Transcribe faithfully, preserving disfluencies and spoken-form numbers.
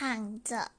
躺着。